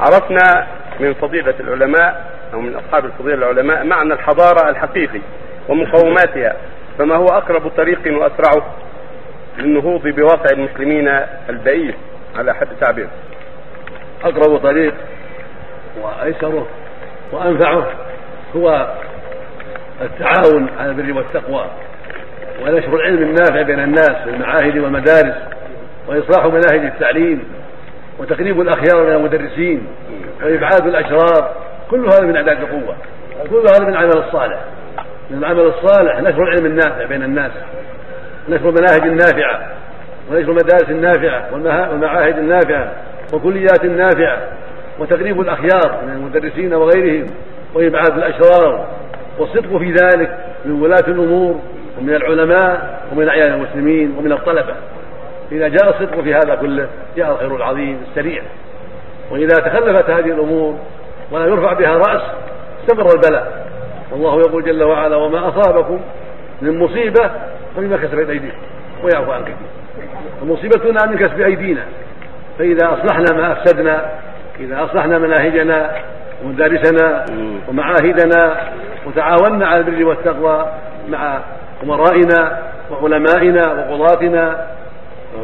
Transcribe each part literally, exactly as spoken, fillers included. عرفنا من فضيلة العلماء أو من أصحاب الفضيلة العلماء معنى الحضارة الحقيقي ومقوماتها، فما هو أقرب طريق وأسرعه للنهوض بواقع المسلمين البئيس على حد تعبير؟ أقرب طريق وأيسره وأنفعه هو التعاون على البر والتقوى ونشر العلم النافع بين الناس في المعاهد والمدارس وإصلاح مناهج التعليم وتقريب الأخيار من المدرسين وإبعاد الأشرار، كل هذا من أعداد القوة، كل هذا من العمل الصالح. من العمل الصالح نشر العلم النافع بين الناس، نشر المناهج النافعة ونشر المدارس النافعة والمعاهد النافعة وكليات النافعة وتقريب الأخيار من المدرسين وغيرهم وإبعاد الأشرار، والصدق في ذلك من ولاة الأمور ومن العلماء ومن أعيان المسلمين ومن الطلبة. إذا جاء الصدق في هذا كله جاء الخير العظيم السريع، وإذا تخلفت هذه الأمور ولا يرفع بها رأس استمر البلاء، والله يقول جل وعلا: وما أصابكم من مصيبة فبما كسبت أيديكم ويعفو عن كثير. ومصيبتنا من كسب أيدينا، فإذا أصلحنا ما أفسدنا، إذا أصلحنا مناهجنا ومدارسنا ومعاهدنا وتعاوننا على البر والتقوى مع أمرائنا وعلمائنا وقضاتنا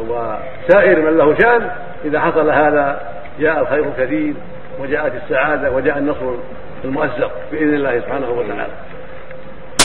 وسائر من له شأن، إذا حصل هذا جاء الخير الكثير وجاءت السعادة وجاء النصر المؤزق بإذن الله سبحانه وتعالى.